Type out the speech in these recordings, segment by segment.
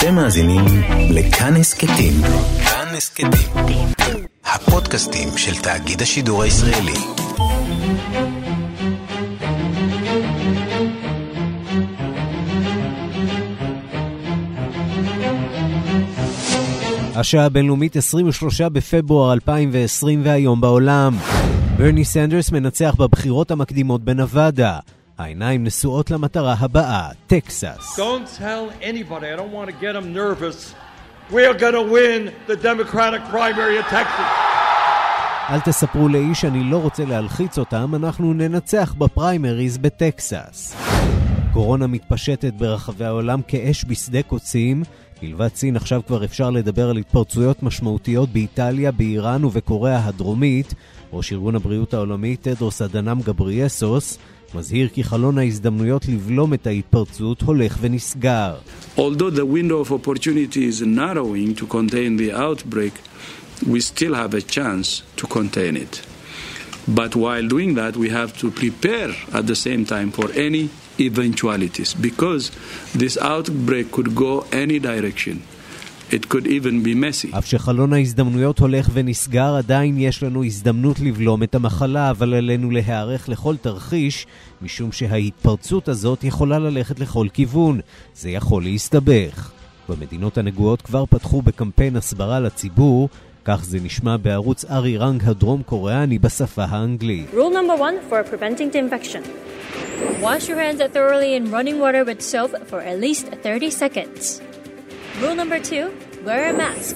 אתם מאזינים לכאן הסקטים. כאן הסקטים. הפודקאסטים של תאגיד השידור הישראלי. השעה הבינלאומית 23 בפברואר 2020 והיום בעולם. ברני סנדרס מנצח בבחירות המקדימות בנבדה. העיניים נשואות למטרה הבאה, טקסס. Don't tell anybody, I don't want to get them nervous. We're going to win the Democratic primary in Texas. אל תספרו לאיש, אני לא רוצה להלחיץ אותם, אנחנו ננצח בפריימריז בטקסס. קורונה מתפשטת ברחבי העולם כאש בשדה קוצים. מלבד סין עכשיו כבר אפשר לדבר על התפרצויות משמעותיות באיטליה, באיראן ובקוריאה הדרומית. ראש ארגון הבריאות העולמי, תדרוס אדהנום גבריאסוס, מזהיר כי חלון ההזדמנויות לבלום את ההתפרצות הולך ונסגר. Although the window of opportunity is narrowing to contain the outbreak, we still have a chance to contain it. But while doing that, we have to prepare at the same time for any eventualities, because this outbreak could go any direction. It could even be messy. אף שחלון ההזדמנויות הולך ונסגר, עדיין יש לנו הזדמנות לבלום את המחלה, אבל עלינו להיערך לכל תרחיש, משום שההתפרצות הזאת יכולה ללכת לכל כיוון. זה יכול להסתבך. במדינות הנגועות כבר פתחו בקמפיין הסברה לציבור, כך זה נשמע בערוץ ארירנג הדרום קוריאני בשפה האנגלית. Rule number 1 for preventing the infection. Wash your hands thoroughly in running water with soap for at least 30 seconds. Rule number 2, wear a mask.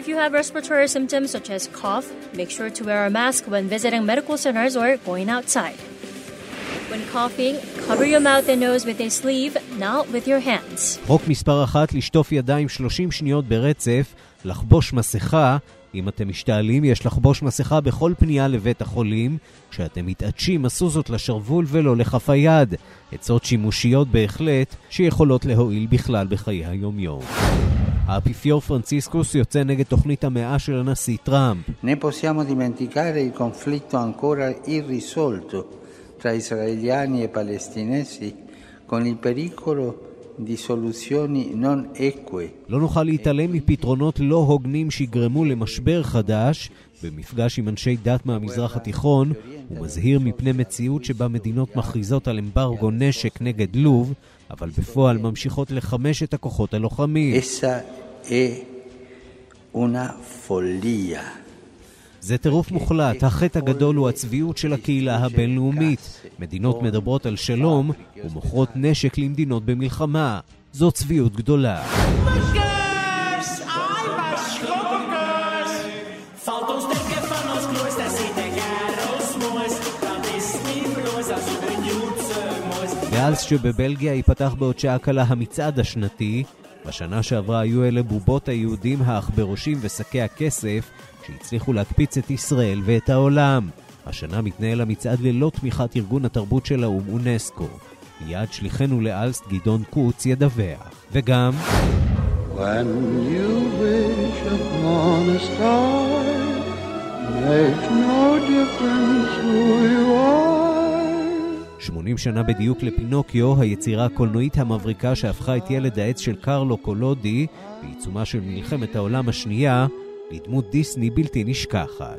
If you have respiratory symptoms such as cough, make sure to wear a mask when visiting medical centers or going outside. When coughing, cover your mouth and nose with a sleeve, not with your hands. חוק מספר 1, לשטוף ידיים 30 שניות ברצף, לחבוש מסכה. אם אתם משתעלים, יש לחבוש מסכה בכל פנייה לבית החולים. כשאתם מתעדשים, עשו זאת לשרוול ולא לחף היד. עצות שימושיות בהחלט שיכולות להועיל בכלל בחיי היומיום. האפיפיור פרנציסקוס יוצא נגד תוכנית המאה של הנשיא טראמפ. Ne possiamo dimenticare il conflitto ancora irrisolto tra israeliani e palestinesi con il pericolo di soluzioni non eque. לא נוכל להתעלם מפתרונות לא הוגנים שיגרמו למשבר חדש. במפגש עם אנשי דת מהמזרח התיכון, הוא מזהיר מפני מציאות שבה מדינות מכריזות על אמברגו נשק נגד לוב, אבל בפועל ממשיכות לחמש את הכוחות הלוחמים. Essa è una follia. זה טירוף מוחלט. החטא הגדול הוא הצביעות של הקהילה הבינלאומית. מדינות מדברות על שלום ומוכרות נשק למדינות במלחמה. זו צביעות גדולה. ואלס שבבלגיה ייפתח בעוד שעה קלה המצעד השנתי. בשנה שעברה היו אלה בובות היהודים, האחברושים וסקי הכסף, שהצליחו להקפיץ את ישראל ואת העולם. השנה מתנהל המצעד ללא תמיכת ארגון התרבות של האום אונסקו. מיד שליחנו לאלסט גדעון קוץ ידווח. וגם When you wish upon a star, make no difference who you are. 80 שנה בדיוק לפינוקיו, היצירה הקולנועית המבריקה שהפכה את ילד העץ של קרלו קולודי, בעיצומה של מלחמת העולם השנייה, לדמות דיסני בלתי נשכחת.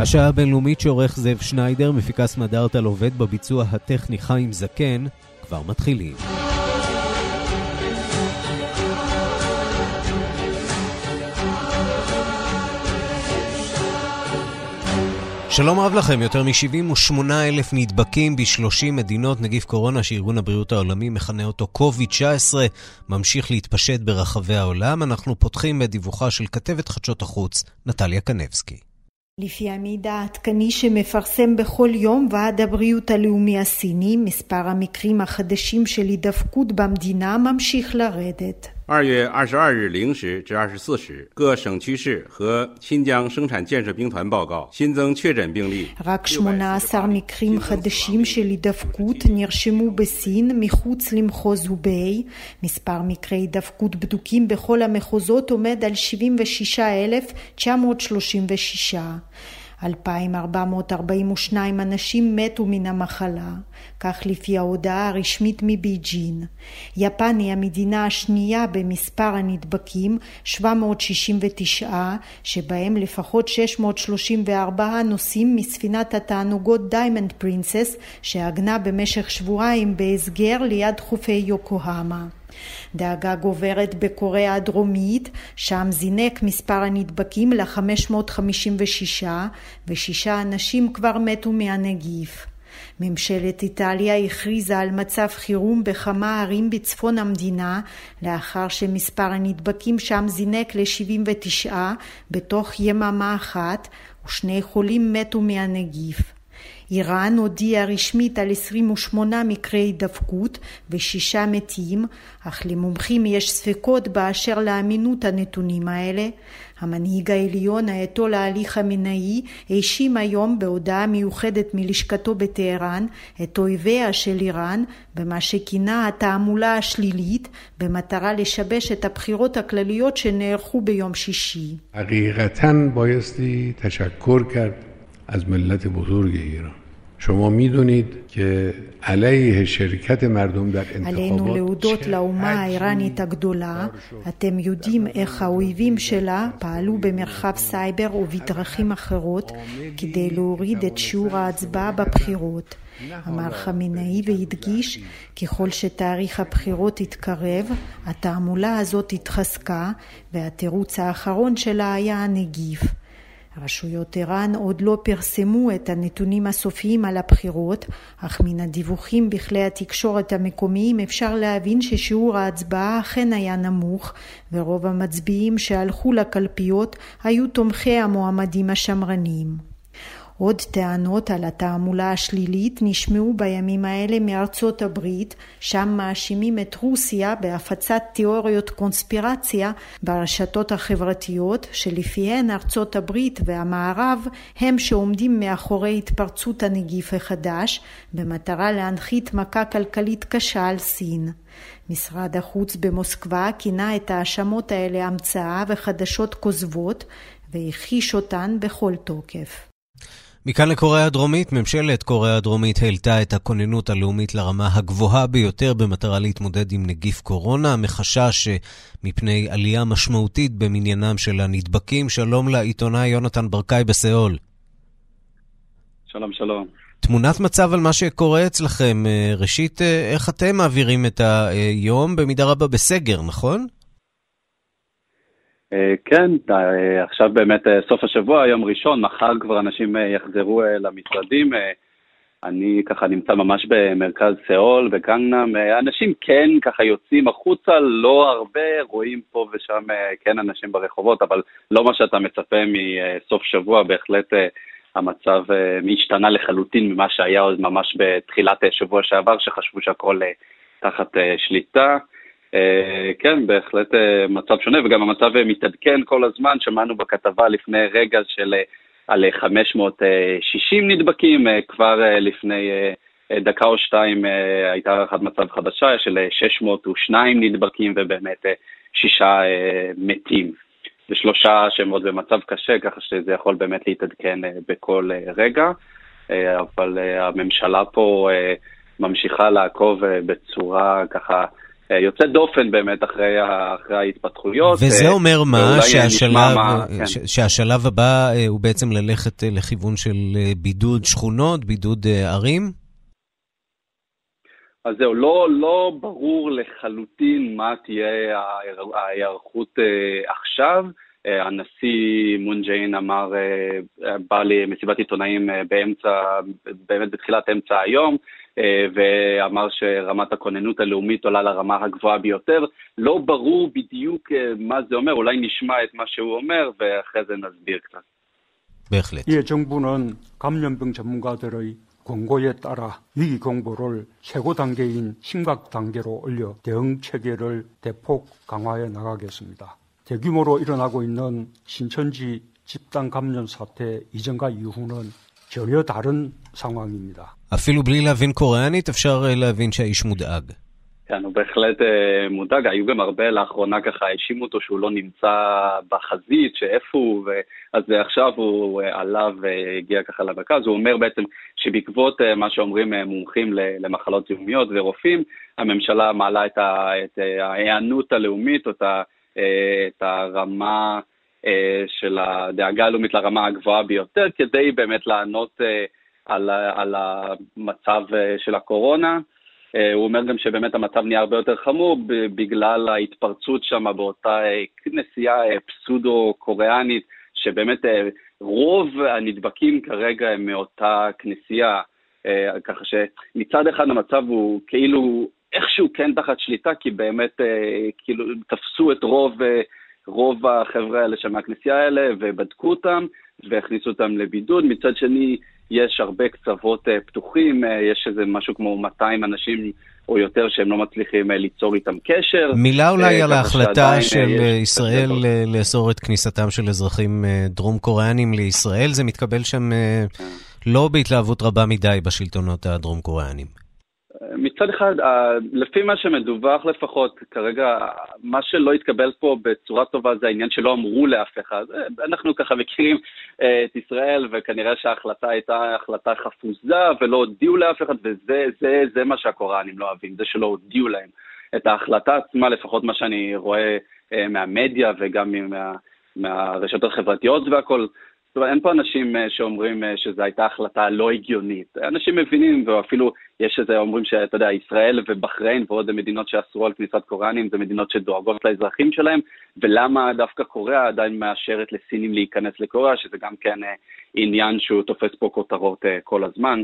השעה הבינלאומית שעורך זאב שניידר, מפיקס מדארטל עובד בביצוע הטכני חיים זקן, כבר מתחילים. שלום רב לכם. יותר מ-78,000 נדבקים ב-30 מדינות. נגיף קורונה שארגון הבריאות העולמי מכנה אותו COVID-19 ממשיך להתפשט ברחבי העולם. אנחנו פותחים בדיווחה של כתבת חדשות החוץ נטליה קנבסקי. לפי המידע התקני שמפרסם בכל יום ועד הבריאות הלאומי הסיני, מספר המקרים החדשים של הידבקות במדינה ממשיך לרדת. 2月22日0时至24时，各省区市和新疆生产建设兵团报告新增确诊病例רק 18 מקרים חדשים של הידבקות נרשמו בסין מחוץ למחוז הוביי. מספר מקרי הידבקות בדוקים בכל המחוזות עומד על 76,936. 2,442 אנשים מתו מן המחלה, כך לפי ההודעה הרשמית מבייג'ין. יפן היא המדינה השנייה במספר הנדבקים, 769, שבהם לפחות 634 נוסעים מספינת התענוגות דיימנד פרינסס, שהגנה במשך שבועיים בהסגר ליד חופי יוקוהמה. דאגה גוברת בקוריאה הדרומית, שם זינק מספר הנדבקים ל-556, ושישה אנשים כבר מתו מהנגיף. ממשלת איטליה הכריזה על מצב חירום בכמה ערים בצפון המדינה, לאחר שמספר הנדבקים שם זינק ל-79 בתוך יממה אחת, ושני חולים מתו מהנגיף. איראן הודיעה רשמית על 28 מקרי הידבקות ושישה מתים, אך למומחים יש ספקות באשר לאמינות הנתונים האלה. המנהיג העליון האייתולה עלי חמינאי האשים היום בהודעה מיוחדת מלשכתו בטהרן את אויביה של איראן במה שכינה התעמולה השלילית, במטרה לשבש את הבחירות הכלליות שנערכו ביום שישי. حقیقتاً بایستی تشکر کرد از ملت بزرگ ایران. شما میدونید که علیه شرکت مردم در انتخابات אתם יודעים איך האויבים שלה פעלו במרחב סייבר ובדרכים אחרות כדי להוריד את שיעור ההצבעה בבחירות, אמר חמינאי, והדגיש ככל שתאריך הבחירות התקרב התעמולה הזאת התחזקה והתירוץ האחרון שלה היה הנגיף. רשויות איראן עוד לא פרסמו את הנתונים הסופיים על הבחירות, אך מן הדיווחים בכלי התקשורת המקומיים אפשר להבין ששיעור ההצבעה אכן היה נמוך, ורוב המצביעים שהלכו לקלפיות היו תומכי המועמדים השמרנים. עוד טענות על התעמולה השלילית נשמעו בימים האלה מארצות הברית, שם מאשימים את רוסיה בהפצת תיאוריות קונספירציה ברשתות החברתיות, שלפיהן ארצות הברית והמערב הם שעומדים מאחורי התפרצות הנגיף החדש, במטרה להנחית מכה כלכלית קשה על סין. משרד החוץ במוסקבה כינה את האשמות האלה המצאה וחדשות כוזבות, והכחיש אותן בכל תוקף. מכאן לקוריאה הדרומית. ממשלת קוריאה הדרומית העלתה את הכוננות הלאומית לרמה הגבוהה ביותר במטרה להתמודד עם נגיף קורונה, מחשש מפני עלייה משמעותית במניינם של הנדבקים. שלום לעיתונאי יונתן ברקאי בסאול. שלום, שלום. תמונת מצב על מה שקורה אצלכם. ראשית, איך אתם מעבירים את היום במידה רבה בסגר, נכון? כן, עכשיו באמת סוף השבוע, יום ראשון, מחר כבר אנשים יחזרו למשרדים. אני ככה נמצא ממש במרכז סאול וגנגנם. אנשים כן ככה יוצאים החוצה, לא הרבה, רואים פה ושם כן אנשים ברחובות, אבל לא מה שאתה מצפה מסוף שבוע. בהחלט המצב השתנה לחלוטין ממה שהיה עוד ממש בתחילת שבוע שעבר, שחשבו שהכל תחת שליטה. כן, בהחלט מצב שונה, וגם המצב מתעדכן כל הזמן. שמענו בכתבה לפני רגע על 560 נדבקים, כבר לפני דקה או שתיים הייתה הערכת מצב חדשה של 602 נדבקים ובאמת 6 מתים, ו3 שהם עוד במצב קשה, ככה שזה יכול באמת להתעדכן בכל רגע. אבל הממשלה פה ממשיכה לעקוב בצורה ככה יוצא דופן באמת אחרי ההתפתחויות. וזה אומר מה? שהשלב הבא הוא בעצם ללכת לכיוון של בידוד שכונות, בידוד ערים? אז זהו, לא ברור לחלוטין מה תהיה ההיערכות עכשיו. הנשיא מון ג'יין אמר, בא למסיבת עיתונאים באמת בתחילת אמצע היום, ואמר שרמת הכוננות הלאומית עולה לרמה הגבוהה ביותר. לא ברור בדיוק מה זה אומר, אולי נשמע את מה שהוא אומר ואחרי זה נסביר קצת. בהחלט. 예, 정부는 감염병 전문가들의 권고에 따라 위기 경보를 최고 단계인 심각 단계로 올려 대응 체계를 대폭 강화해 나가겠습니다. 대규모로 일어나고 있는 신천지 집단 감염 사태 이전과 이후는 전혀 다른 상황입니다. אפילו בלי להבין קוריאנית אפשר להבין שהאיש מודאג. כן, הוא בהחלט מודאג. היו גם הרבה לאחרונה ככה האשימו אותו שהוא לא נמצא בחזית, שאיפה הוא, אז עכשיו הוא עלה והגיע ככה לבקע. אז הוא אומר בעצם שבעקבות מה שאומרים מומחים למחלות יומיות ורופאים, הממשלה מעלה את ההיענות הלאומית, את הרמה של הדאגה הלאומית לרמה הגבוהה ביותר, כדי באמת לענות על המצב של הקורונה. הוא אומר גם שבאמת המצב נהיה הרבה יותר חמור בגלל ההתפרצות שם באותה כנסייה פסודו-קוריאנית, שבאמת רוב הנדבקים כרגע הם מאותה כנסייה, ככה שמצד אחד המצב הוא כאילו איכשהו כן תחת שליטה, כי באמת כאילו תפסו את רוב החבר'ה האלה של הכנסייה האלה ובדקו אותם והכניסו אותם לבידוד. מצד שני יש הרבה קצוות פתוחים, יש איזה משהו כמו 200 אנשים או יותר שהם לא מצליחים ליצור איתם קשר. מילה אולי על ההחלטה של ישראל לאסור את כניסתם של אזרחים דרום קוריאנים לישראל, זה מתקבל שם לא בהתלהבות רבה מדי בשלטונות הדרום קוריאנים. מצד אחד, לפי מה שמדווח לפחות, כרגע, מה שלא התקבל פה בצורה טובה זה העניין שלא אמרו לאף אחד. אנחנו ככה מכירים את ישראל, וכנראה שההחלטה הייתה החלטה חפוזה, ולא הודיעו לאף אחד, וזה מה שהקוראנים לא אוהבים, זה שלא הודיעו להם. את ההחלטה עצמה, לפחות מה שאני רואה מהמדיה, וגם מהרשתות החברתיות והכל, אין פה אנשים שאומרים שזו הייתה החלטה לא הגיונית. אנשים מבינים, ואפילו יש איזה אומרים שאתה יודע, ישראל ובחריין ועוד מדינות שאסרו על כניסת קוריאנים, זה מדינות שדואגות לאזרחים שלהם, ולמה דווקא קוריאה עדיין מאשרת לסינים להיכנס לקוריאה, שזה גם כן עניין שהוא תופס פה כותרות כל הזמן.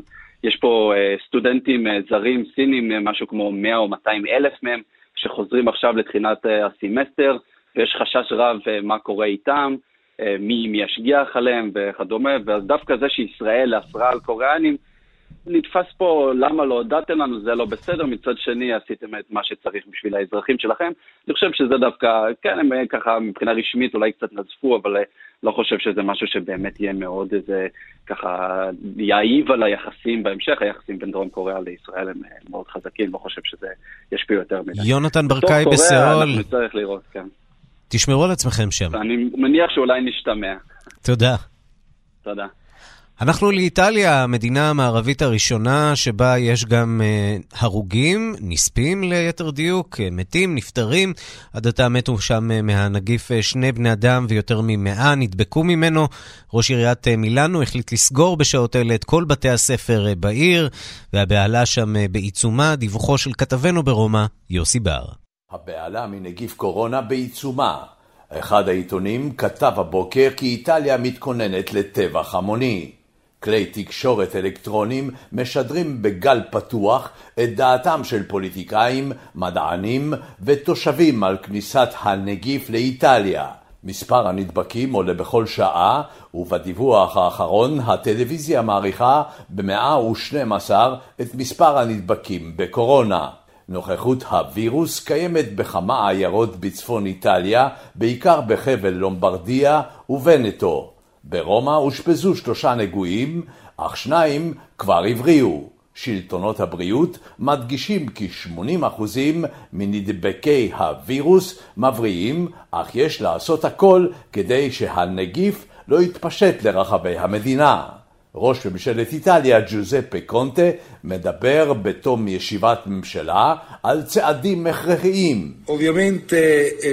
יש פה סטודנטים זרים, סינים, משהו כמו 100 או 200 אלף מהם, שחוזרים עכשיו לתחינת הסימסטר, ויש חשש רב מה קורה איתם, מי ישגיח עליהם וכדומה, ודווקא זה שישראל אסרה על קוריאנים, נתפס פה למה לא הודעתם לנו, זה לא בסדר, מצד שני עשיתם את מה שצריך בשביל האזרחים שלכם. אני חושב שזה דווקא, כן, הם ככה מבחינה רשמית אולי קצת נזפו, אבל לא חושב שזה משהו שבאמת יהיה מאוד איזה, ככה, יעיב על היחסים בהמשך. היחסים בין דרום קוריאה לישראל הם מאוד חזקים, לא חושב שזה ישפיע יותר מדי. יונתן ברקאי בסעול. אנחנו צריך לראות, כן. תשמרו על עצמכם שם. אני מניח שאולי נשתמע. תודה. תודה. אנחנו לאיטליה, המדינה המערבית הראשונה, שבה יש גם הרוגים, נספים ליתר דיוק, מתים, נפטרים. עד עתה מתו שם מהנגיף שני בני אדם ויותר מ100 נדבקו ממנו. ראש עיריית מילאנו החליט לסגור בשעות אלה את כל בתי הספר בעיר, והבעלה שם בעיצומה. דיווחו של כתבנו ברומא, יוסי בר. הבעלה מנגיף קורונה בעיצומה. אחד העיתונים כתב הבוקר כי איטליה מתכוננת לטבח המוני. כלי תקשורת אלקטרונים משדרים בגל פתוח את דעתם של פוליטיקאים, מדענים ותושבים על כניסת הנגיף לאיטליה. מספר הנדבקים עולה בכל שעה, ובדיווח האחרון הטלוויזיה מעריכה ב-112 את מספר הנדבקים בקורונה. נוכחות הווירוס קיימת בכמה עיירות בצפון איטליה, בעיקר בחבל לומברדיה ובנטו. ברומא הושפזו 3 נגועים, אך 2 כבר הבריאו. שלטונות הבריאות מדגישים כי 80% מנדבקי הווירוס מבריאים, אך יש לעשות הכל כדי שהנגיף לא יתפשט לרחבי המדינה. ראש ממשלת איטליה ג'וזפה קונטה מדבר בתום ישיבת ממשלה על צעדים הכרחיים. Ovviamente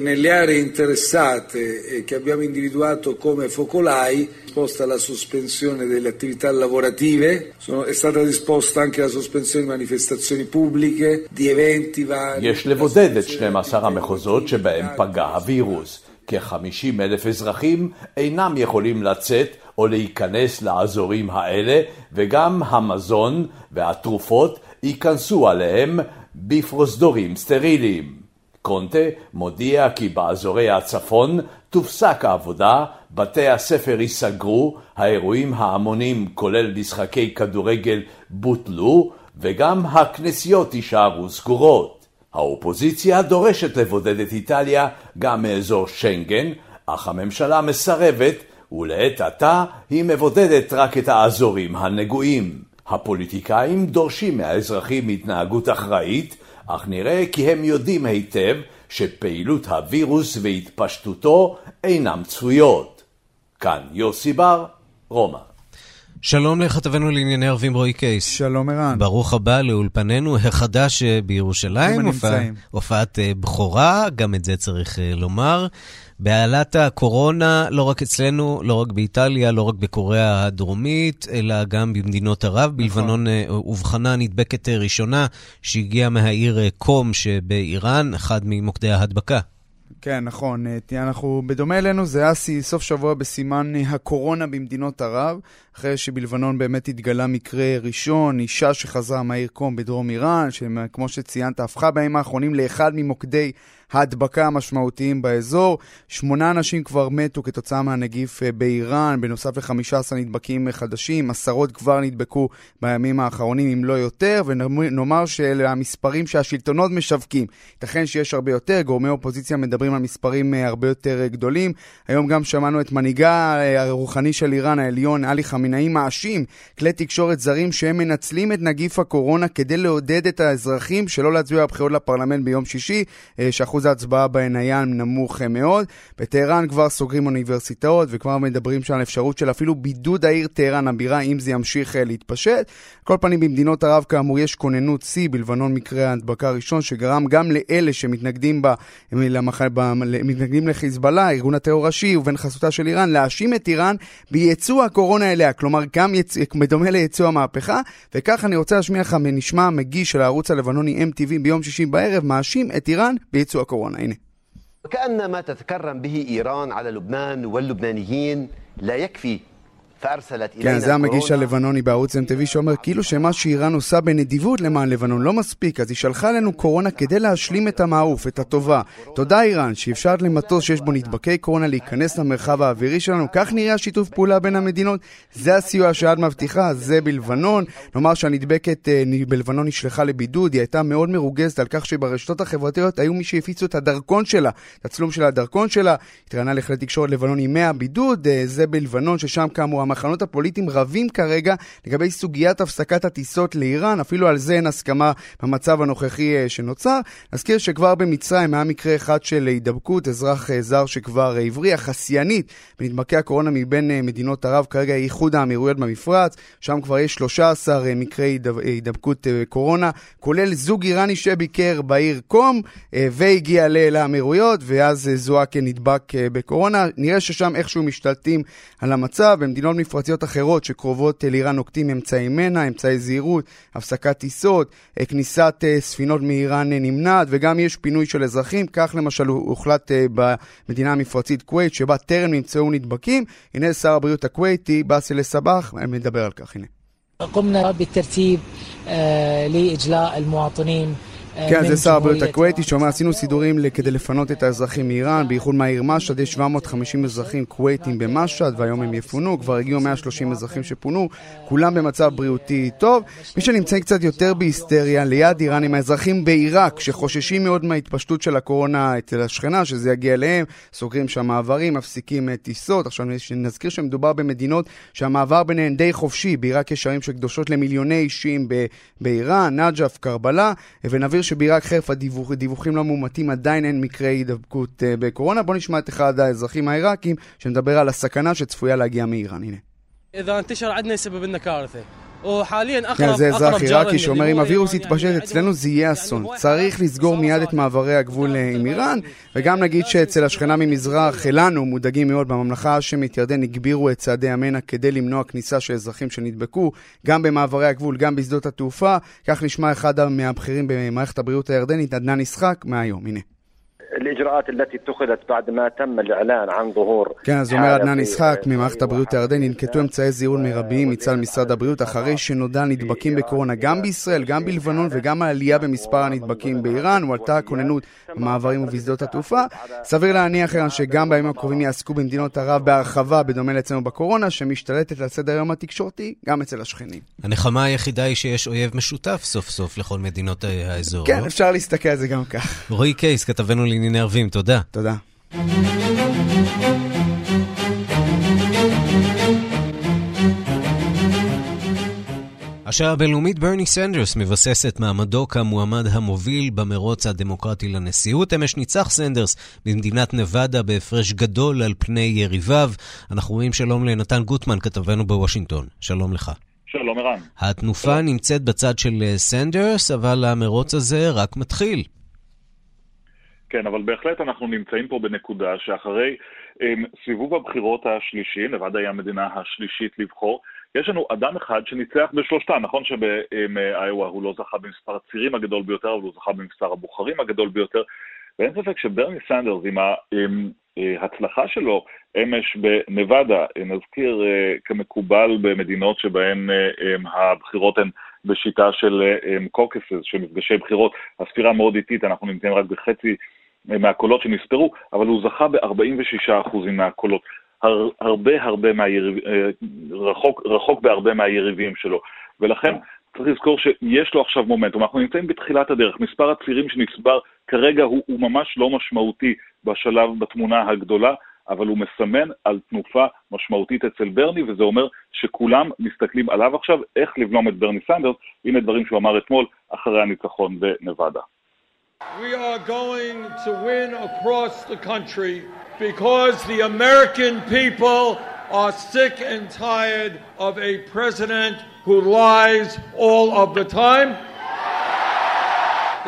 nelle aree interessate che abbiamo individuato come focolai disposta la sospensione delle attività lavorative, è stata disposta anche la sospensione di manifestazioni pubbliche, di eventi vari. יש לבודד את 12 המחוזות שבהם פגע הווירוס. כ-50,000 אזרחים אינם יכולים לצאת או להיכנס לאזורים האלה, וגם המזון והתרופות ייכנסו עליהם בפרוזדורים סטריליים. קונטה מודיע כי באזורי הצפון תופסק העבודה, בתי הספר ייסגרו, האירועים העמונים כולל משחקי כדורגל בוטלו וגם הכנסיות יישארו סגורות. האופוזיציה דורשת לבודד את איטליה גם מאזור שנגן, אך הממשלה מסרבת ולעת עתה היא מבודדת רק את האזורים הנגועים. הפוליטיקאים דורשים מהאזרחים התנהגות אחראית, אך נראה כי הם יודעים היטב שפעילות הווירוס והתפשטותו אינם צפויות. כאן יוסי בר, רומא. שלום לכתבנו לענייני ערבים רוי קייס. שלום ערן. ברוך הבא לאולפנינו החדש בירושלים. הופעת בכורה, גם את זה צריך לומר. בעלת הקורונה, לא רק אצלנו, לא רק באיטליה, לא רק בקוריאה הדרומית, אלא גם במדינות ערב. בלבנון ובחנה נדבקת ראשונה שהגיעה מהעיר קום שבאיראן, אחד ממוקדי ההדבקה. כן, נכון. אנחנו, בדומה אלינו, זה היה סוף שבוע בסימן הקורונה במדינות ערב, אחרי שבלבנון באמת התגלה מקרה ראשון, אישה שחזרה מהעיר קום בדרום איראן, שכמו שציינת, הפכה בימים האחרונים לאחד ממוקדי ההדבקה המשמעותיים באזור. 8 אנשים כבר מתו כתוצאה מהנגיף באיראן, בנוסף ל-15 נדבקים חדשים, עשרות כבר נדבקו בימים האחרונים, אם לא יותר, ונאמר שאלה המספרים שהשלטונות משווקים. ייתכן שיש הרבה יותר, גורמי אופוזיציה מדברים על מספרים הרבה יותר גדולים. היום גם שמענו את מנהיגה הרוחני של איראן, העליון, עלי חמינאי, מאשים כלי תקשורת זרים שהם מנצלים את נגיף הקורונה כדי לעודד את האזרחים שלא להצביע בבחירות לפרלמנט ביום שישי, שאחוז ההצבעה בעניין נמוך מאוד. בטהרן כבר סוגרים אוניברסיטאות וכבר מדברים שם על אפשרות של אפילו בידוד העיר טהרן הבירה אם זה ימשיך להתפשט. כל פנים במדינות ערב כאמור יש כוננות C, בלבנון מקרה ההדבקה הראשון שגרם גם לאלה שמתנגדים מתנגדים לחיזבאללה, ארגון הטרור ראשי, ובין חסותה של איראן, להאשים את איראן ביצוא הקורונה אליה, כלומר גם מדומה ליצוא המהפכה, וכך אני רוצה להשמיע לך מנשמע מגיש של הערוץ הלבנוני MTV ביום שישי בערב, מאשים את איראן ביצוא הקורונה. הנה. וכאן מה תתקרם בהי איראן על לבנן ולבנניין לא יקפי. כן, זה המגיש הלבנוני בערוץ MTV שאומר כאילו שמה שאיראן עושה בנדיבות למען לבנון לא מספיק, אז היא שלחה לנו קורונה כדי להשלים את המעוף, את הטובה. תודה איראן שאפשרת למטוס שיש בו נדבקי קורונה להיכנס למרחב האווירי שלנו, כך נראה שיתוף פעולה בין המדינות, זה הסיוע שעד מבטיחה, זה בלבנון. נאמר שהנדבקת בלבנון נשלחה לבידוד, היא הייתה מאוד מרוגזת על כך שברשתות החברתיות היו מי שהפיצו את הדרכון שלה, תצלום של הדרכון שלה, התראיינה לכלי תקשורת לבנוני מהבידוד, זה בלבנון ששם כאמור המחנות הפוליטיים רבים כרגע לגבי סוגיית הפסקת הטיסות לאיראן, אפילו על זה אין הסכמה במצב הנוכחי שנוצר. נזכיר שכבר במצרים היה מקרה אחד של הידבקות, אזרח זר שכבר הבריח, חסיינית בנדבקי הקורונה מבין מדינות ערב, כרגע איחוד האמירויות במפרץ, שם כבר יש 13 מקרי הידבקות קורונה, כולל זוג איראני שביקר בעיר קום והגיע לאמירויות, ואז זוהה כנדבק בקורונה. נראה ששם איכשהו משתלטים על המצב. במדינות מפרציות אחרות שקרובות לאיראן נוקטים אמצעי מנע, אמצעי זהירות, הפסקת טיסות, כניסת ספינות מאיראן נמנעת, וגם יש פינוי של אזרחים. כך למשל הוחלט במדינה המפרצית כווית, שבה טרם נמצאו נדבקים. הנה שר הבריאות הכוויתי, באסל סבח, מדבר על כך. הנה. קמנו בתרטיב לאג'לא المواطنين. כן, זה שר הבריאות הכוויתי שאומר, עשינו סידורים כדי לפנות את האזרחים מאיראן, בייחוד מהעיר משד, יש 750 אזרחים כוויתים במשד, והיום הם יפונו, כבר הגיעו 130 אזרחים שפונו, כולם במצב בריאותי טוב. מי שנמצאים קצת יותר בהיסטריה, ליד איראן עם האזרחים בעיראק, שחוששים מאוד מההתפשטות של הקורונה אצל השכנה, שזה יגיע אליהם, סוגרים שהמעברים, מפסיקים טיסות. עכשיו נזכיר שמדובר במדינות שהמעבר ביניהן די חופשי, בעיראק יש ערים שקדושות למיליוני אישים באיראן, נג'ף, קרבלה, ונביר שבעיראק חרף הדיווחים לא מומתים עדיין אין מקרי הידבקות בקורונה. בוא נשמע את אחד האזרחים העיראקים שמדבר על הסכנה שצפויה להגיע מאיראן. הנה. اذا انتشر عندنا سبب لنا كارثه وحاليا اخر اخر جاري שאומר אם הווירוס יתפשט אצלנו זה יהיה אסון, צריך לסגור מיד את מעברי הגבול עם איראן. וגם נגיד שאצל השכנה ממזרח אלינו מודאגים מאוד, בממלכה ההאשמית ירדן הגבירו את צעדי המנע כדי למנוע כניסה של אזרחים שנדבקו גם במעברי הגבול גם בשדות התעופה. כך נשמע אחד מהבכירים במערכת הבריאות הירדנית, עדנאן ישחק, מהיום. הנה. الإجراءات التي اتخذت بعد ما تم الإعلان عن ظهور كان زميل عدنان إسحاق ממערכת הבריאות הירדן ננקטו אמצעי זיהוי מרביים מצד משרד הבריאות אחרי שנודע נדבקים בקורונה גם בישראל, גם בלבנון וגם העלייה במספר הנדבקים באיראן ועלתה כוננות במעברים ובשדות התעופה. סביר להניח שגם בימים הקרובים יעסקו במדינות ערב בהרחבה בדומה אצלנו בקורונה שמשתלטת לסדר היום התקשורתי גם אצל השכנים. הנחמה היחידה היא שיש אויב משותף סוף סוף לכל מדינות האזור. כן, אפשר להסתכל על זה גם כך. רוי קייס, כתבנו לענייני ערבים, תודה. תודה. השעה הבינלאומית, ברני סנדרס מבסס את מעמדו כמועמד המוביל במרוץ הדמוקרטי לנשיאות. אמש ניצח סנדרס במדינת נבדה בהפרש גדול על פני יריביו. אנחנו רואים שלום לנתן גוטמן, כתבנו בוושינגטון. שלום לך. שלום ערן. התנופה נמצאת בצד של סנדרס, אבל המרוץ הזה רק מתחיל. כן, אבל בהחלט אנחנו נמצאים פה בנקודה שאחרי סיבוב הבחירות השלישי, נבדה היא המדינה השלישית לבחור, יש לנו אדם אחד שניצח בשלושתה, נכון שבאיווה הוא לא זכה במספר הצירים הגדול ביותר, אבל הוא זכה במספר הבוחרים הגדול ביותר, ואין ספק שברני סנדרס עם ההצלחה שלו אמש בנבדה, נזכיר כמקובל במדינות שבהן הבחירות הן בשיטה של קוקסס, שמפגשי בחירות, הספירה מאוד איטית, אנחנו נמצאים רק בחצי מהקולות שנספרו, אבל הוא זכה ב-46% מהקולות. הרבה רחוק בהרבה מהיריבים שלו, ולכן צריך לזכור שיש לו עכשיו מומנטום. אנחנו נמצאים בתחילת הדרך, מספר הצירים שנצבר כרגע הוא ממש לא משמעותי בשלב בתמונה הגדולה, אבל הוא מסמן על תנופה משמעותית אצל ברני, וזה אומר שכולם מסתכלים עליו עכשיו איך לבלום את ברני סנדרס. הנה דברים שהוא אמר אתמול אחרי הניצחון בנבדה. We are going to win across the country because the American people are sick and tired of a president who lies all of the time.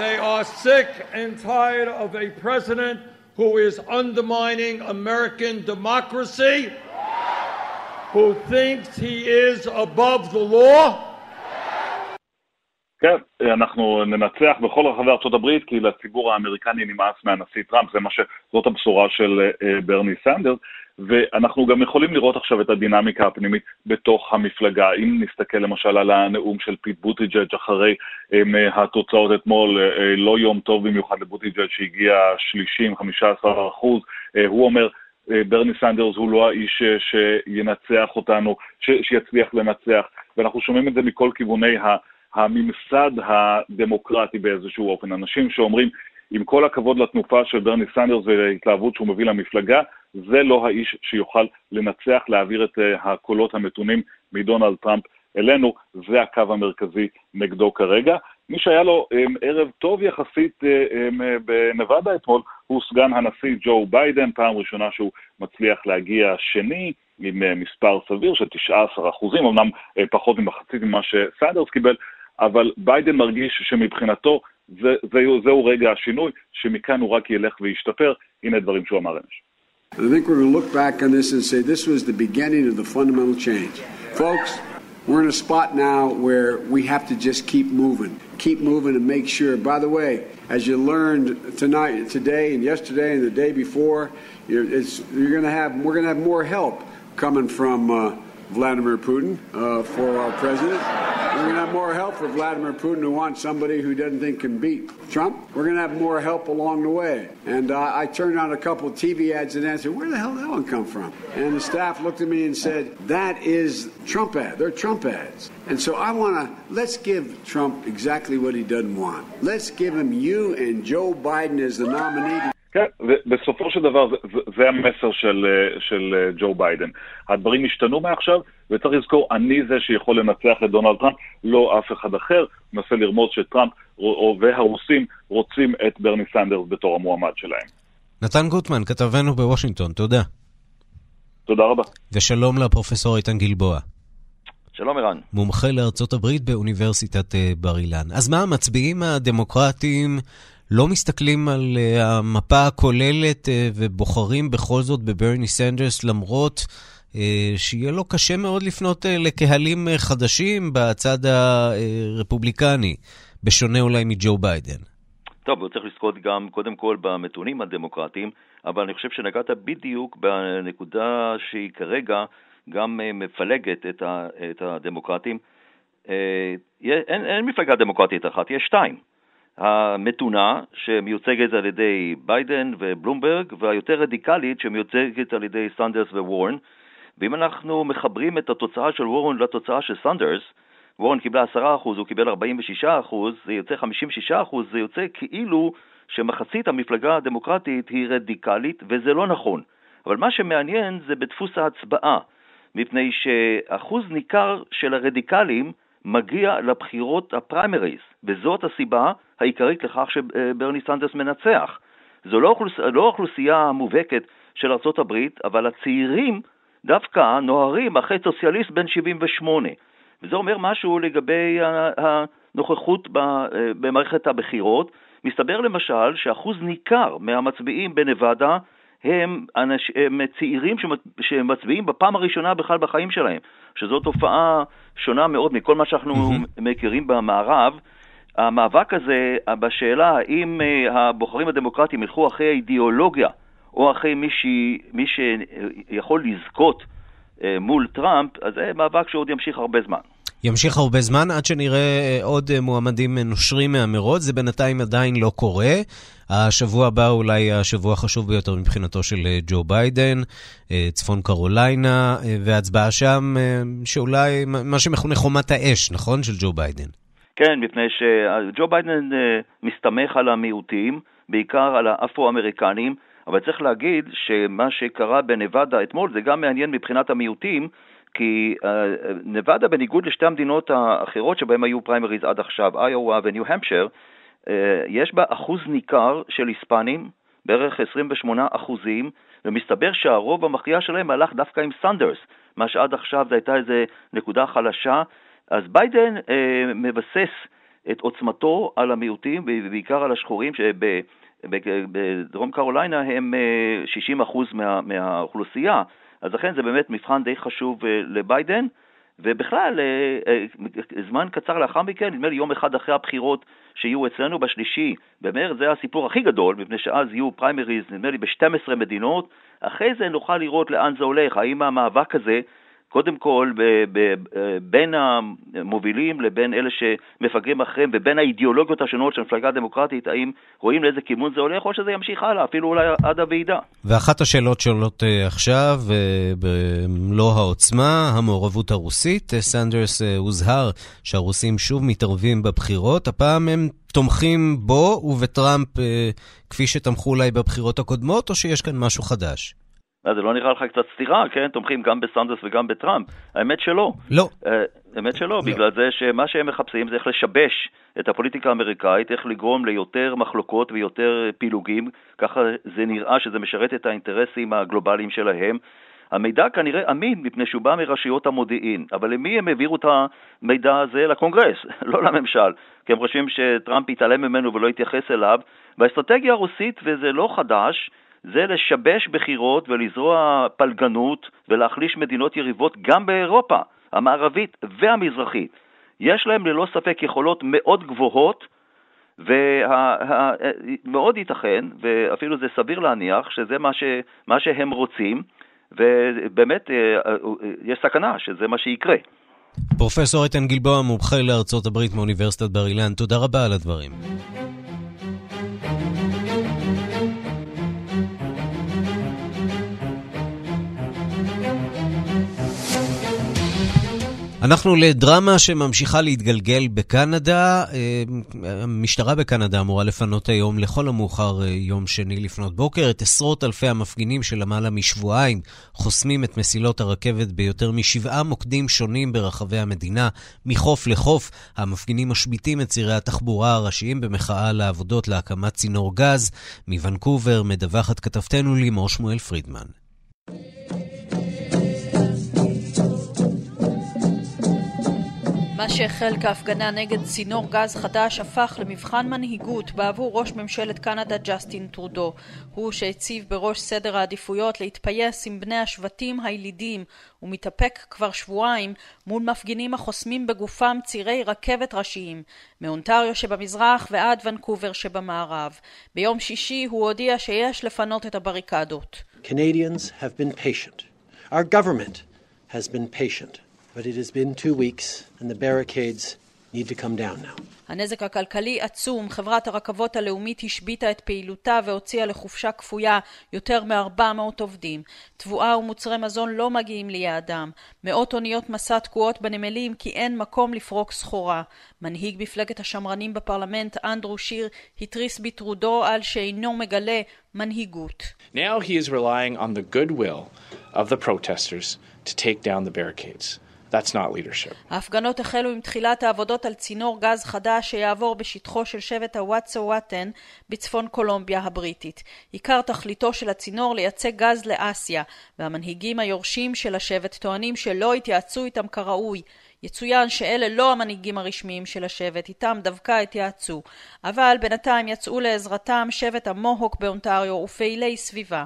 They are sick and tired of a president who is undermining American democracy, who thinks he is above the law. כן, אנחנו ננצח בכל רחבי ארצות הברית, כי לציבור האמריקני נמאס מהנשיא טראמפ, זאת הבשורה של ברני סנדרס, ואנחנו גם יכולים לראות עכשיו את הדינמיקה הפנימית בתוך המפלגה. אם נסתכל למשל על הנאום של פיט בוטיג'אג' אחרי התוצאות אתמול, לא יום טוב במיוחד לבוטיג'אג' שהגיע 30-15%, הוא אומר, ברני סנדרס הוא לא האיש שינצח אותנו, שיצליח לנצח, ואנחנו שומעים את זה מכל כיווני הממסד הדמוקרטי באיזשהו אופן. אנשים שאומרים, עם כל הכבוד לתנופה של ברני סנדרס וההתלהבות שהוא מביא למפלגה, זה לא האיש שיוכל לנצח, להעביר את הקולות המתונים מדונלד טראמפ אלינו. זה הקו המרכזי נגדו כרגע. מי שהיה לו ערב טוב יחסית בנבדה אתמול, הוא סגן הנשיא ג'ו ביידן, פעם ראשונה שהוא מצליח להגיע שני, עם מספר סביר של 19%, אמנם פחות ממחצית ממה שסנדרס קיבל, אבל ביידן מרגיש שמבחינתו זהו רגע השינוי, שמכאן הוא רק ילך וישתפר. הנה דברים שהוא אמר אמש. I think we're going to look back on this and say this was the beginning of the fundamental change. Folks, we're in a spot now where we have to just keep moving and make sure. By the way, as you learned tonight, today and yesterday and the day before, we're going to have more help coming from Vladimir Putin for our president. We're going to have more help for Vladimir Putin who wants somebody who doesn't think can beat Trump. We're going to have more help along the way. And I turned on a couple of TV ads and answered, where the hell did that one come from? And the staff looked at me and said, that is Trump ad. They're Trump ads. And so let's give Trump exactly what he doesn't want. Let's give him you and Joe Biden as the nominee. כן, ובסופו של דבר זה המסר של ג'ו ביידן. הדברים השתנו מעכשיו, וצריך לזכור, אני זה שיכול לנצח את דונלד טראמפ, לא אף אחד אחר. מנסה לרמוז שטראמפ והרוסים רוצים את ברני סנדרס בתור המועמד שלהם. נתן גוטמן, כתבנו בוושינגטון, תודה. תודה רבה. ושלום לפרופסור איתן גלבוע. שלום ערן. מומחה לארצות הברית באוניברסיטת בר אילן. אז מה המצביעים הדמוקרטיים לא מסתכלים על המפה הכוללת ובוחרים בכל זאת בברני סנדרס, למרות שיהיה לו קשה מאוד לפנות לקהלים חדשים בצד הרפובליקני, בשונה אולי מג'ו ביידן? טוב, צריך לזכות גם קודם כל במתונים הדמוקרטיים, אבל אני חושב שנגעת בדיוק בנקודה שהיא כרגע גם מפלגת את הדמוקרטים. אין מפלגה דמוקרטית אחת, יש שתיים. המתונה שמיוצגת על ידי ביידן ובלומברג, והיותר רדיקלית שמיוצגת על ידי סנדרס ווורן. ואם אנחנו מחברים את התוצאה של וורן לתוצאה של סנדרס, וורן קיבלה 10%, הוא קיבל 46%, זה יוצא 56%, זה יוצא כאילו שמחצית המפלגה הדמוקרטית היא רדיקלית, וזה לא נכון. אבל מה שמעניין זה בדפוס ההצבעה, מפני שאחוז ניכר של הרדיקלים מגיע לבחירות הפריימריז, וזאת הסיבה העיקרית לכך שברני סנדרס מנצח. זו לא אוכלוסייה המובהקת של ארצות הברית, אבל הצעירים דווקא נוהרים אחרי סוציאליסט בן 78. וזה אומר משהו לגבי הנוכחות במערכת הבחירות. מסתבר למשל שאחוז ניכר מהמצביעים בנבדה הם צעירים שמצביעים בפעם הראשונה בכלל בחיים שלהם, שזו תופעה שונה מאוד מכל מה שאנחנו מכירים במערב. המאבק הזה בשאלה האם הבוחרים הדמוקרטיים ילכו אחרי האידיאולוגיה או אחרי מי שיכול לזכות מול טראמפ, אז זה מאבק שעוד ימשיך הרבה זמן. ימשיך הרבה זמן עד שנראה עוד מועמדים נושרים מהמרות, זה בינתיים עדיין לא קורה. השבוע הבא אולי השבוע החשוב ביותר מבחינתו של ג'ו ביידן, צפון קרוליינה, והצבעה שם שאולי מה שמכונה חומת האש, נכון, של ג'ו ביידן? כן, מפני שג'ו ביידן מסתמך על המיעוטים, בעיקר על האפרו-אמריקנים, אבל צריך להגיד שמה שקרה בנבדה אתמול זה גם מעניין מבחינת המיעוטים, כי נבדה בניגוד לשתי המדינות האחרות שבהם היו פריימריז עד עכשיו, איואה וניו המפשר, יש בה אחוז ניכר של היספנים, בערך 28%, ומסתבר שהרוב המכריע שלהם הלך דווקא עם סנדרס, מה שעד עכשיו זה הייתה איזו נקודה חלשה. אז ביידן מבסס את עוצמתו על המיעוטים, ובעיקר על השחורים שבדרום קרוליינה הם 60% מהאוכלוסייה, אז לכן זה באמת מבחן די חשוב לביידן, ובכלל זמן קצר לאחר מכן, נדמה לי יום אחד אחרי הבחירות שיהיו אצלנו בשלישי, במרץ זה הסיפור הכי גדול, מפני שאז יהיו פריימריז, נדמה לי ב-12 מדינות, אחרי זה נוכל לראות לאן זה הולך, האם המאבק הזה, קודם כל בין המובילים לבין אלה שמפגרים אחריהם, ובין האידיאולוגיות השונות של המפלגה הדמוקרטית, האם רואים לאיזה כיוון זה הולך, או שזה ימשיך הלאה, אפילו אולי עד הוועידה. ואחת השאלות שעולות עכשיו, במלוא העוצמה, המעורבות הרוסית, סנדרס הוזהר שהרוסים שוב מתערבים בבחירות, הפעם הם תומכים בו ובטראמפ כפי שתמכו אולי בבחירות הקודמות, או שיש כאן משהו חדש? אז זה לא נראה לך קצת סתירה, כן? תומכים גם בסנדרס וגם בטראמפ. האמת שלא. לא. האמת שלא, בגלל זה שמה שהם מחפשים זה איך לשבש את הפוליטיקה האמריקאית, איך לגרום ליותר מחלוקות ויותר פילוגים, ככה זה נראה שזה משרת את האינטרסים הגלובליים שלהם. המידע כנראה אמין, מפני שהוא בא מרשויות המודיעין, אבל למי הם העבירו את המידע הזה? לקונגרס, לא לממשל, כי הם חושבים שטראמפ יתעלם ממנו ולא יתייחס אליו. והאסטרטגיה הרוסית, וזה לא חדש, זה לשבש בחירות ולזרוע פלגנות ולהחליש מדינות יריבות גם באירופה, המערבית והמזרחית. יש להם ללא ספק יכולות מאוד גבוהות, ומאוד ייתכן, ואפילו זה סביר להניח שזה מה שהם רוצים, ובאמת יש סכנה שזה מה שיקרה. פרופסור איתן גלבוע, מומחה לארצות הברית מאוניברסיטת בר אילן, תודה רבה על הדברים. אנחנו לדרמה שממשיכה להתגלגל בקנדה. המשטרה בקנדה אמורה לפנות היום לכל המאוחר יום שני לפנות בוקר את עשרות אלפי המפגינים שלמעלה משבועיים חוסמים את מסילות הרכבת ביותר מ7 מוקדים שונים ברחבי המדינה מחוף לחוף. המפגינים משביתים את צירי התחבורה הראשיים במחאה על העבודות להקמת צינור גז. מוונקובר מדווחת כתבתנו לימור שמואל פרידמן. מה שהחל כהפגנה נגד צינור גז חדש הפך למבחן מנהיגות בעבור ראש ממשלת קנדה ג'סטין טרודו. הוא שהציב בראש סדר העדיפויות להתפייס עם בני השבטים הילידים ומתאפק כבר שבועיים מול מפגינים החוסמים בגופם צירי רכבת ראשיים, מאונטריו שבמזרח ועד ונקובר שבמערב. ביום שישי הוא הודיע שיש לפנות את הבריקדות. Canadians have been patient. Our government has been patient. But it has been 2 weeks and the barricades need to come down now. הנזק הכלכלי עצום. חברת הרכבות הלאומית השביתה את פעילותה והוציאה לחופשה כפויה יותר מ-400 עובדים. תבואה ומוצרי מזון לא מגיעים ליעדם. מאות אוניות מסע תקועות בנמלים כי אין מקום לפרוק סחורה. מנהיג מפלגת השמרנים בפרלמנט, אנדרו שיר, התריס בטרודו על שאינו מגלה מנהיגות. Now he is relying on the goodwill of the protesters to take down the barricades. That's not leadership. ההפגנות החלו עם תחילת העבודות על צינור גז חדש שיעבור בשטחו של שבט הוואטסוואטן בצפון קולומביה הבריטית. עיקר תכליתו של הצינור לייצא גז לאסיה, והמנהיגים היורשים של השבט טוענים שלא התייעצו איתם כראוי. יצוין שאלה לא המנהיגים הרשמיים של השבט, איתם דווקא התייעצו. אבל בינתיים יצאו לעזרתם שבט המוהוק באונטריו ופעילי סביבה.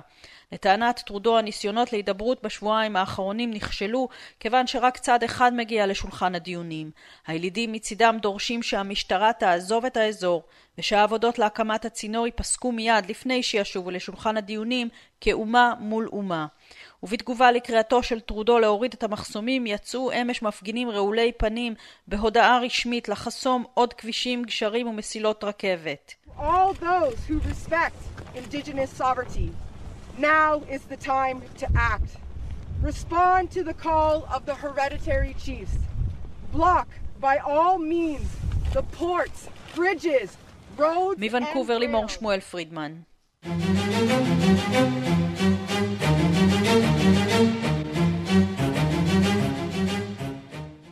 לטענת טרודו הניסיונות להידברות בשבועיים האחרונים נכשלו כיוון שרק צד אחד מגיע לשולחן הדיונים. הילידים מצידם דורשים שהמשטרה תעזוב את האזור ושהעבודות להקמת הצינור ייפסקו מיד לפני שישובו לשולחן הדיונים כאומה מול אומה. ובתגובה לקריאתו של טרודו להוריד את המחסומים יצאו אמש מפגינים רעולי פנים בהודעה רשמית לחסום עוד כבישים, גשרים ומסילות רכבת. All those who respect indigenous sovereignty. Now is the time to act. Respond to the call of the hereditary chiefs. Block by all means the ports, bridges, roads. מוונקובר לימור שמואל פרידמן.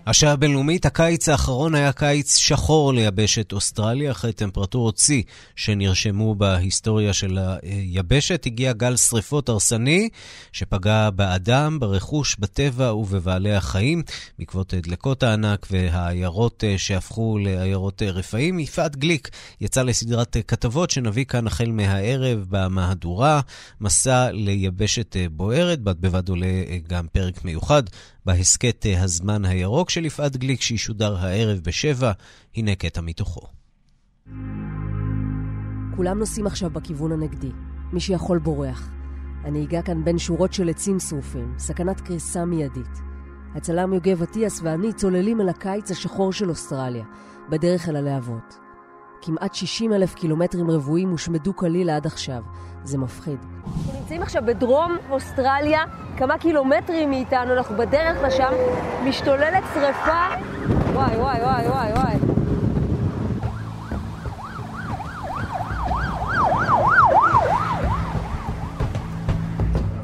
השעה הבינלאומית, הקיץ האחרון היה קיץ שחור ליבשת אוסטרליה, אחרי טמפרטורות שיא שנרשמו בהיסטוריה של היבשת. הגיע גל שריפות הרסני שפגע באדם, ברכוש, בטבע ובבעלי החיים, בעקבות דלקות הענק והעיירות שהפכו לעיירות רפאים. יפעת גליק יצא לסדרת כתבות שנביא כאן החל מהערב במהדורה, מסע ליבשת בוערת, בד בבד עולה גם פרק מיוחד בהסקט הזמן הירוק של יפעת גליק שישודר הערב ב7:00, הנה קטע מתוכו. כולם נוסעים עכשיו בכיוון הנגדי, מי שיכול בורח. הנהיגה כאן בין שורות של עצים שרופים, סכנת קריסה מיידית. הצלם יוגב עטיאס ואני צוללים אל הקיץ השחור של אוסטרליה, בדרך אל הלהבות. כמעט 60,000 קילומטרים רבועים הושמדו כלילה עד עכשיו. זה מפחיד. אנחנו נמצאים עכשיו בדרום אוסטרליה, כמה קילומטרים מאיתנו, אנחנו בדרך לשם, משתוללת שריפה. וואי, וואי, וואי, וואי, וואי.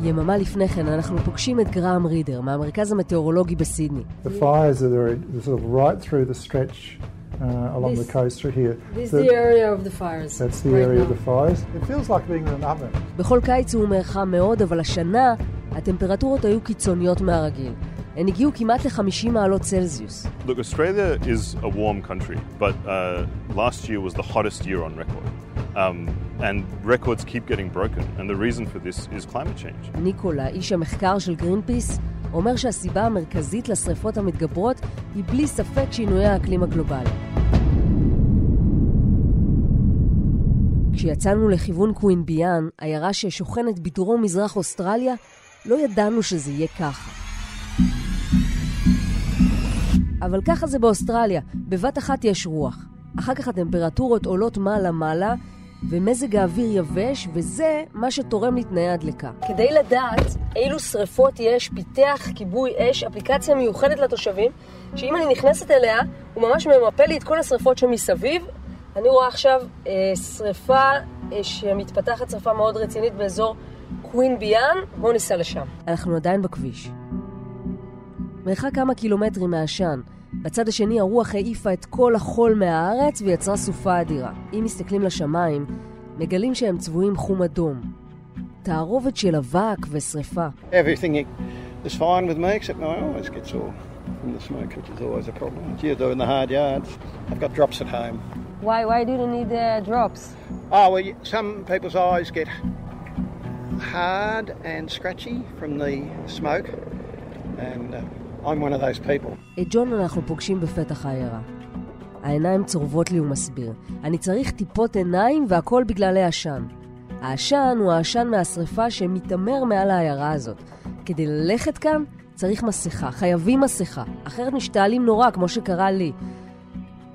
יממה לפני כן אנחנו פוגשים את גרם רידר מהמרכז המטאורולוגי בסידני. The fires are sort of right through the stretch. Along the coast through here. This is the area of the fires. That's the area of the fires. It feels like being in an oven. בכל קיץ הוא מרחם מאוד, אבל השנה הטמפרטורות היו קיצוניות מהרגיל. הן הגיעו כמעט ל-50 מעלות צלזיוס. Look, Australia is a warm country, but last year was the hottest year on record. And records keep getting broken, and the reason for this is climate change. ניקולה, איש המחקר של גרינפיס, אומר שהסיבה המרכזית לשריפות המתגברות היא בלי ספק שינויי האקלים הגלובלי. כשיצאנו לכיוון קווינביאן, עיירה ששוכנת בדרום מזרח אוסטרליה, לא ידענו שזה יהיה ככה. אבל ככה זה באוסטרליה, בבת אחת יש רוח. אחר כך הטמפרטורות עולות מעלה, ומזג האוויר יבש, וזה מה שתורם לתנאי הדלקה. כדי לדעת אילו שריפות יש, פיתח כיבוי אש, אפליקציה מיוחדת לתושבים, שאם אני נכנסת אליה, הוא ממש ממפה לי את כל השריפות שמסביב. אני רואה עכשיו שריפה שמתפתחת, שריפה מאוד רצינית באזור קווינביאן. בואו ניסע לשם. אנחנו עדיין בכביש. מרחק כמה קילומטרים מהשן. בצד השני הרוח העיפה את כל החול מהארץ ויצרה סופה אדירה. אם מסתכלים לשמיים, מגלים שהם צבועים חום אדום. תערובת של אבק ושריפה. Everything is fine with me except I always get sore. from the smoke, which is always a problem. It's doing the hard yards. I've got drops at home. Why do you need drops? Oh, well, some people's eyes get hard and scratchy from the smoke, and I'm one of those people. את ג'ון אנחנו פוגשים בפתח העיירה. העיניים צורבות לי, הוא מסביר. אני צריך טיפות עיניים והכל בגלל העשן. העשן הוא העשן מהשריפה שמתאמר מעל העיירה הזאת. כדי ללכת כאן צריך מסכה, חייבים מסכה, אחרת משתעלים נורא כמו שקרה לי.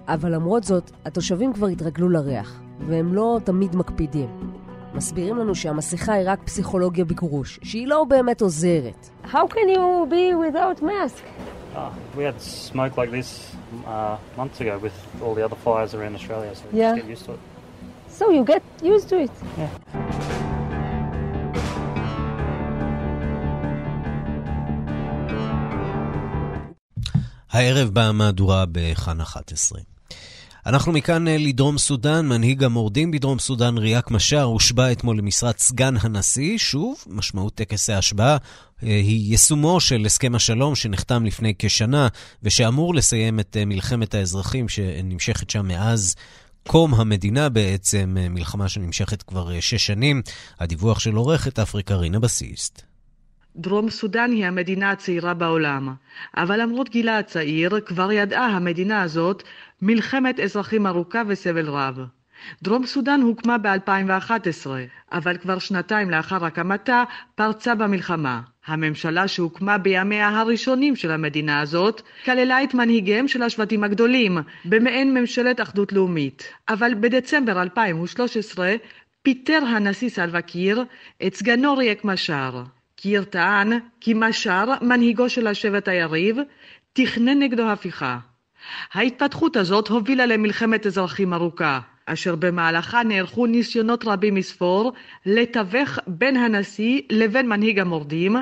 אבל למרות זאת, התושבים כבר התרגלו לריח, והם לא תמיד מקפידים. מסבירים לנו שהמסכה היא רק פסיכולוגיה בגרוש, שהיא לא באמת עוזרת. How can you be without mask? We had smoke like this months ago with all the other fires around Australia, so we just get used to it. So you get used to it. Yeah. הערב במהדורה בחן 11. אנחנו מכאן לדרום סודן. מנהיג המורדים בדרום סודן, ריאק משאר, הושבע אתמול למשרת סגן הנשיא. שוב, משמעות טקס ההשבעה היא יישומו של הסכם השלום שנחתם לפני כשנה, ושאמור לסיים את מלחמת האזרחים שנמשכת שם מאז קום המדינה, בעצם מלחמה שנמשכת כבר 6 שנים. הדיווח של עורכת אפריקה רינה בסיסט. דרום סודן היא המדינה הצעירה בעולם, אבל למרות גילה הצעיר, כבר ידעה המדינה הזאת מלחמת אזרחים ארוכה וסבל רב. דרום סודן הוקמה ב-2011, אבל כבר 2 לאחר הקמתה פרצה במלחמה. הממשלה שהוקמה בימיה הראשונים של המדינה הזאת, כללה את מנהיגיהם של השבטים הגדולים, במעין ממשלת אחדות לאומית. אבל בדצמבר 2013 פיטר הנשיא סלווה קיר את סגנו ריאק משאר. קיר טען כי משאר, מנהיגו של השבט היריב, תכנן נגדו הפיכה. ההתפתחות הזאת הובילה למלחמת אזרחים ארוכה, אשר במהלכה נערכו ניסיונות רבים מספור לתווך בין הנשיא לבין מנהיג המורדים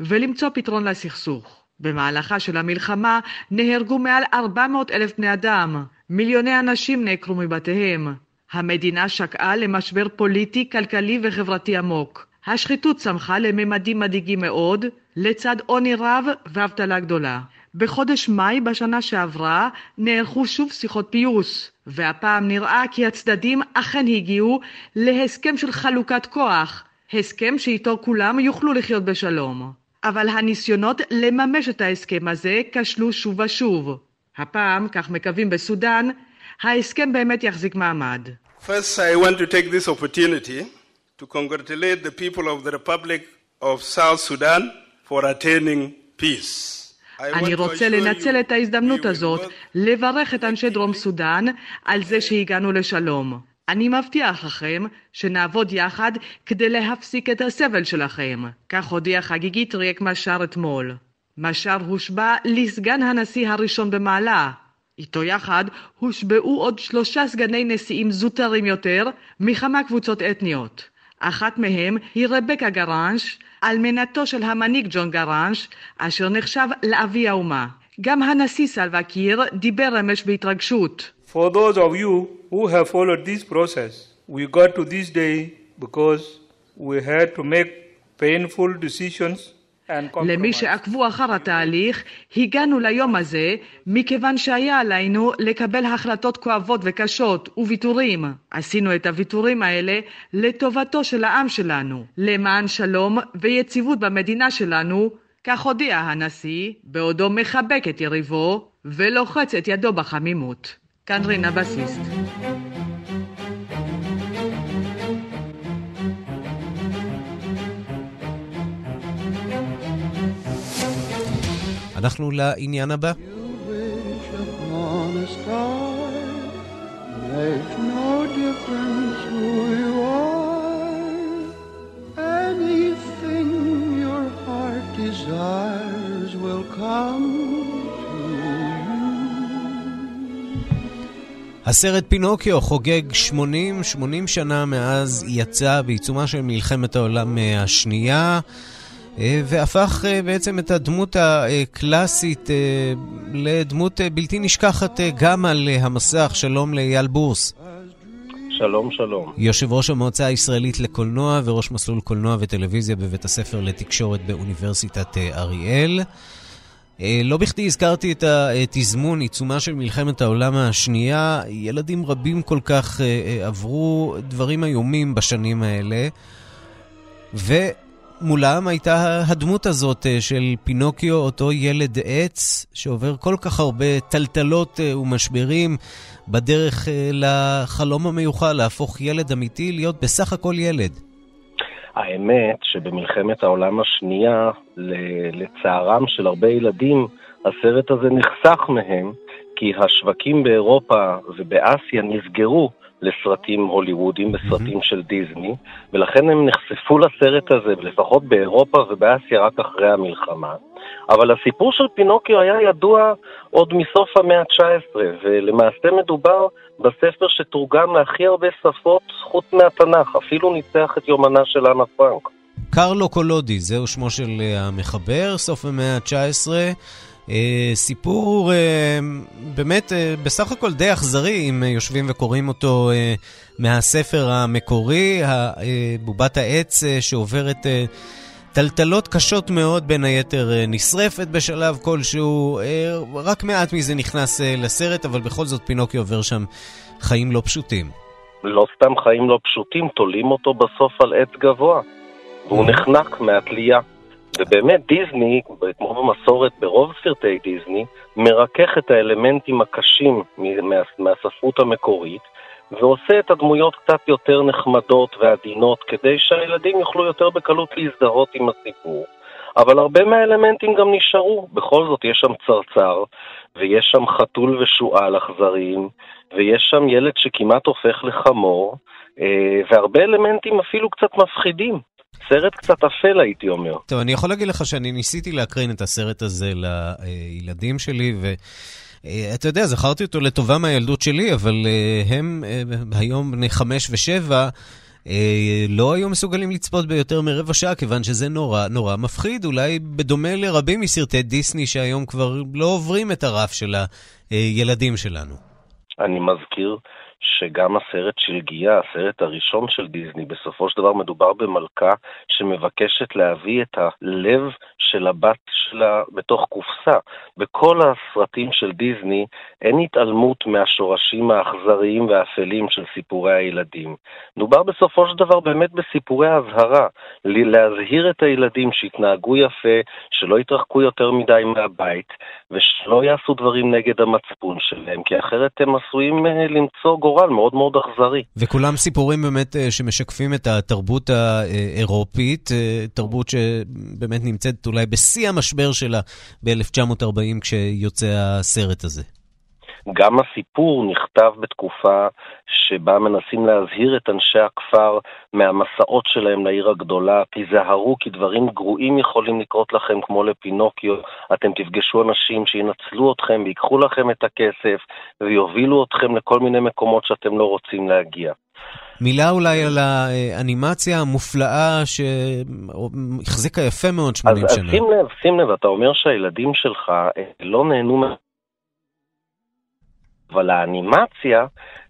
ולמצוא פתרון לסכסוך. במהלכה של המלחמה נהרגו מעל 400,000 בני אדם, מיליוני אנשים נעקרו מבתיהם. המדינה שקעה למשבר פוליטי, כלכלי וחברתי עמוק. השחיתות צמחה לממדים מדאיגים מאוד, לצד עוני רב ואבטלה גדולה. בחודש מאי בשנה שעברה נערכו שוב שיחות פיוס, והפעם נראה כי הצדדים אכן הגיעו להסכם של חלוקת כוח, הסכם שאיתו כולם יוכלו לחיות בשלום. אבל הניסיונות לממש את ההסכם הזה כשלו שוב ושוב. הפעם, כך מקווים בסודן, ההסכם באמת יחזיק מעמד. First, I want to take this opportunity to congratulate the people of the Republic of South Sudan for attaining peace. אני רוצה לנצל את ההזדמנות הזאת, לברך את אנשי דרום סודן על זה שהגענו לשלום. אני מבטיח לכם שנעבוד יחד כדי להפסיק את הסבל שלכם. כך הודיע חגיגית ריאק משאר אתמול. משאר הושבע לסגן הנשיא הראשון במעלה. איתו יחד הושבעו עוד 3 סגני נשיאים זוטרים יותר מכמה קבוצות אתניות. אחת מהם היא רבקה גרנש, אלמנתו של המנהיג ג'ון גרנש, אשר נחשב לאבי האומה. גם הנשיא סלווה קיר דיבר אמש בהתרגשות. For those of you who have followed this process, we got to this day because we had to make painful decisions. למי שעקבו אחר התהליך, הגענו ליום הזה מכיוון שהיה עלינו לקבל החלטות כואבות וקשות וויתורים. עשינו את הוויתורים האלה לטובתו של העם שלנו, למען שלום ויציבות במדינה שלנו, כך הודיע הנשיא, בעודו מחבק את יריבו ולוחץ את ידו בחמימות. כאן רינה בסיסט. אנחנו לעניין הבא. הסרט פינוקיו חוגג 80 שנה מאז יצא בעיצומה של מלחמת העולם השנייה, והפך בעצם את הדמות הקלאסית לדמות בלתי נשכחת גם על המסך. שלום לאייל בורס. שלום, שלום. יושב ראש המועצה הישראלית לקולנוע וראש מסלול קולנוע וטלוויזיה בבית הספר לתקשורת באוניברסיטת אריאל. לא בכדי הזכרתי את התזמון, עיצומה של מלחמת העולם השנייה. ילדים רבים כל כך עברו דברים איומים בשנים האלה, ומולם הייתה הדמות הזאת של פינוקיו, אותו ילד עץ שעובר כל כך הרבה טלטלות ומשברים בדרך לחלום המיוחל להפוך ילד אמיתי, להיות בסך הכל ילד. האמת שבמלחמת העולם השנייה, לצערם של הרבה ילדים, הסרט הזה נחסך מהם, כי השווקים באירופה ובאסיה נסגרו לסרטים הוליוודיים וסרטים של דיזני, ולכן הם נחשפו לסרט הזה, לפחות באירופה ובאסיה, רק אחרי המלחמה. אבל הסיפור של פינוקיו היה ידוע עוד מסוף המאה ה-19, ולמעשה מדובר בספר שתורגם להכי הרבה שפות חוץ מהתנ"ך, אפילו ניצח את יומנה של אנה פרנק. קרלו קולודי, זהו שמו של המחבר, סוף המאה ה-19, סיפור באמת בסך הכל די אכזרי, אם יושבים וקוראים אותו מהספר המקורי, בובת העץ שעוברת טלטלות קשות מאוד, בין היתר נשרפת בשלב כלשהו, רק מעט מזה נכנס לסרט, אבל בכל זאת פינוקיו עובר שם חיים לא פשוטים. לא סתם חיים לא פשוטים, תולים אותו בסוף על עץ גבוה, והוא נחנק מהתלייה. ובאמת דיזני, כמו במסורת ברוב סרטי דיזני, מרכך את האלמנטים הקשים מהספרות המקורית, ועושה את הדמויות קצת יותר נחמדות ועדינות, כדי שהילדים יוכלו יותר בקלות להזדהות עם הסיפור. אבל הרבה מהאלמנטים גם נשארו. בכל זאת יש שם צרצר, ויש שם חתול ושועל אכזריים, ויש שם ילד שכמעט הופך לחמור, והרבה אלמנטים אפילו קצת מפחידים. סרט קצת אפל, הייתי אומר. טוב, אני יכול להגיד לך שאני ניסיתי להקרין את הסרט הזה לילדים שלי, ואתה יודע, זכרתי אותו לטובה מהילדות שלי, אבל הם היום בני 5 ו7, לא היו מסוגלים לצפות ביותר מרבע שעה, כיוון שזה נורא, נורא מפחיד, אולי בדומה לרבים מסרטי דיסני שהיום כבר לא עוברים את הרף של הילדים שלנו. אני מזכיר שגם הסרט של גיה, הסרט הראשון של דיזני, בסופו של דבר מדובר במלכה שמבקשת להביא את הלב של הבת שלה בתוך קופסה. בכל הסרטים של דיזני אין התעלמות מהשורשים האכזריים והאפלים של סיפורי הילדים. מדובר בסופו של דבר באמת בסיפורי ההזהרה, להזהיר את הילדים שהתנהגו יפה, שלא יתרחקו יותר מדי מהבית, ושלא יעשו דברים נגד המצפון שלהם, כי אחרת הם עשויים למצוא גורל מאוד מאוד אכזרי. וכולם סיפורים באמת שמשקפים את התרבות האירופית, תרבות שבאמת נמצאת אולי בשיא המשבר שלה ב-1940 כשיוצא הסרט הזה. גם הסיפור נכתב בתקופה שבה מנסים להזהיר את אנשי הכפר מהמסעות שלהם לעיר הגדולה. תיזהרו כי דברים גרועים יכולים לקרות לכם כמו לפינוקיו. אתם תפגשו אנשים שינצלו אתכם ויקחו לכם את הכסף ויובילו אתכם לכל מיני מקומות שאתם לא רוצים להגיע. מילה אולי על האנימציה המופלאה שהחזיקה יפה מאוד 80 שנה. אז שים לב, אתה אומר שהילדים שלך לא נהנו אבל האנימציה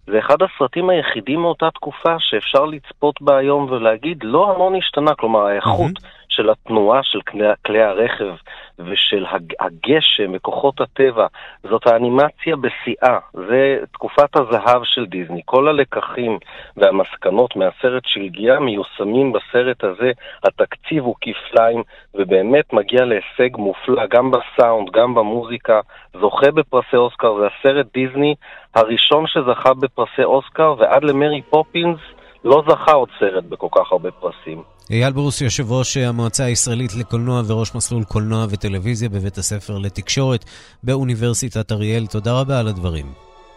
זה אחד הסרטים היחידים מאותה תקופה שאפשר לצפות בה היום ולהגיד לא המון השתנה, כלומר האיכות של התנועה של כלי הרכב ושל הגשם וכוחות הטבע, זאת האנימציה בשיאה, זה תקופת הזהב של דיזני, כל הלקחים והמסקנות מהסרט של גיאה מיושמים בסרט הזה, התקציב הוא כפליים ובאמת מגיע להישג מופלא גם בסאונד, גם במוזיקה, זוכה בפרסי אוסקר, זה הסרט דיזני הראשון שזכה בפרסי אוסקר ועד למרי פופינס לא זכה עוד סרט בכל כך הרבה פרסים. אייל ברוס, יושב ראש המועצה הישראלית לקולנוע וראש מסלול קולנוע וטלוויזיה בבית הספר לתקשורת באוניברסיטת אריאל, תודה רבה על הדברים.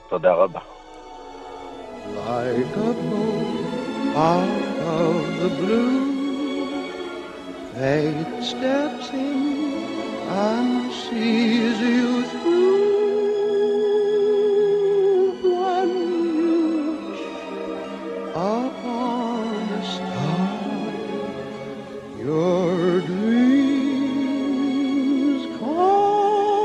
תודה רבה. Like a boat out of the blue, fate steps in and sees you through one roof upon the star. Your dreams come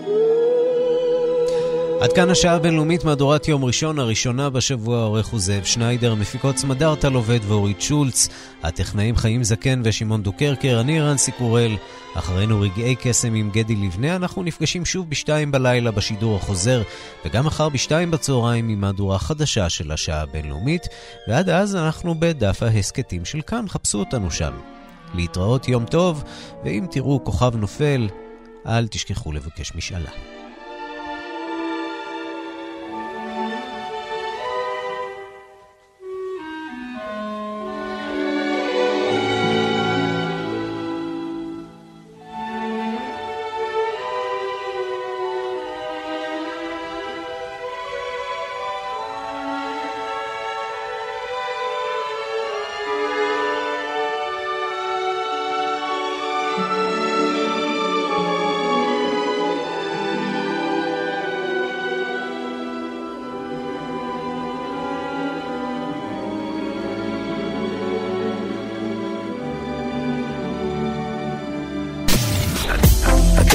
true. כאן השעה הבינלאומית מהדורת יום ראשון, הראשונה בשבוע. עורך הוא זאב שניידר, מפיקות סמדרטל עובד ואורית שולץ, הטכנאים חיים זקן ושמעון דוקרקר, אני רנסי קורל. אחרינו רגעי קסם עם גדי לבנה, אנחנו נפגשים שוב בשתיים בלילה בשידור החוזר, וגם אחר בשתיים בצהריים עם מהדורה חדשה של השעה הבינלאומית, ועד אז אנחנו בדף ההסקטים של כאן, חפשו אותנו שם. להתראות, יום טוב, ואם תראו כוכב נופל, אל תשכחו לבקש משאלה.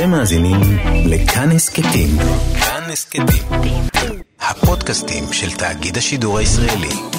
מאזינים לכאן הסקטים, הפודקאסטים של תאגיד השידור הישראלי.